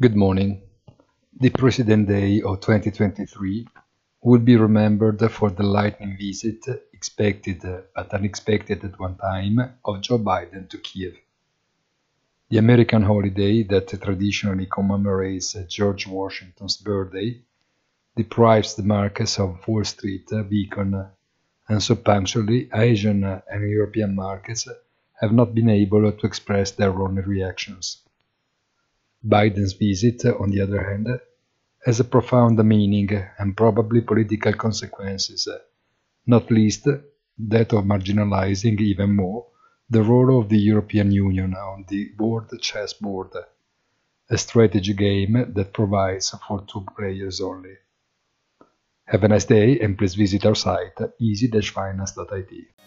Good morning. The President Day of 2023 will be remembered for the lightning visit, expected but unexpected at one time, of Joe Biden to Kiev. The American holiday that traditionally commemorates George Washington's birthday deprives the markets of Wall Street, Beacon, and so punctually Asian and European markets have not been able to express their own reactions. Biden's visit, on the other hand, has a profound meaning and probably political consequences, not least that of marginalizing even more the role of the European Union on the world chessboard, a strategy game that provides for two players only. Have a nice day and please visit our site easy-finance.it.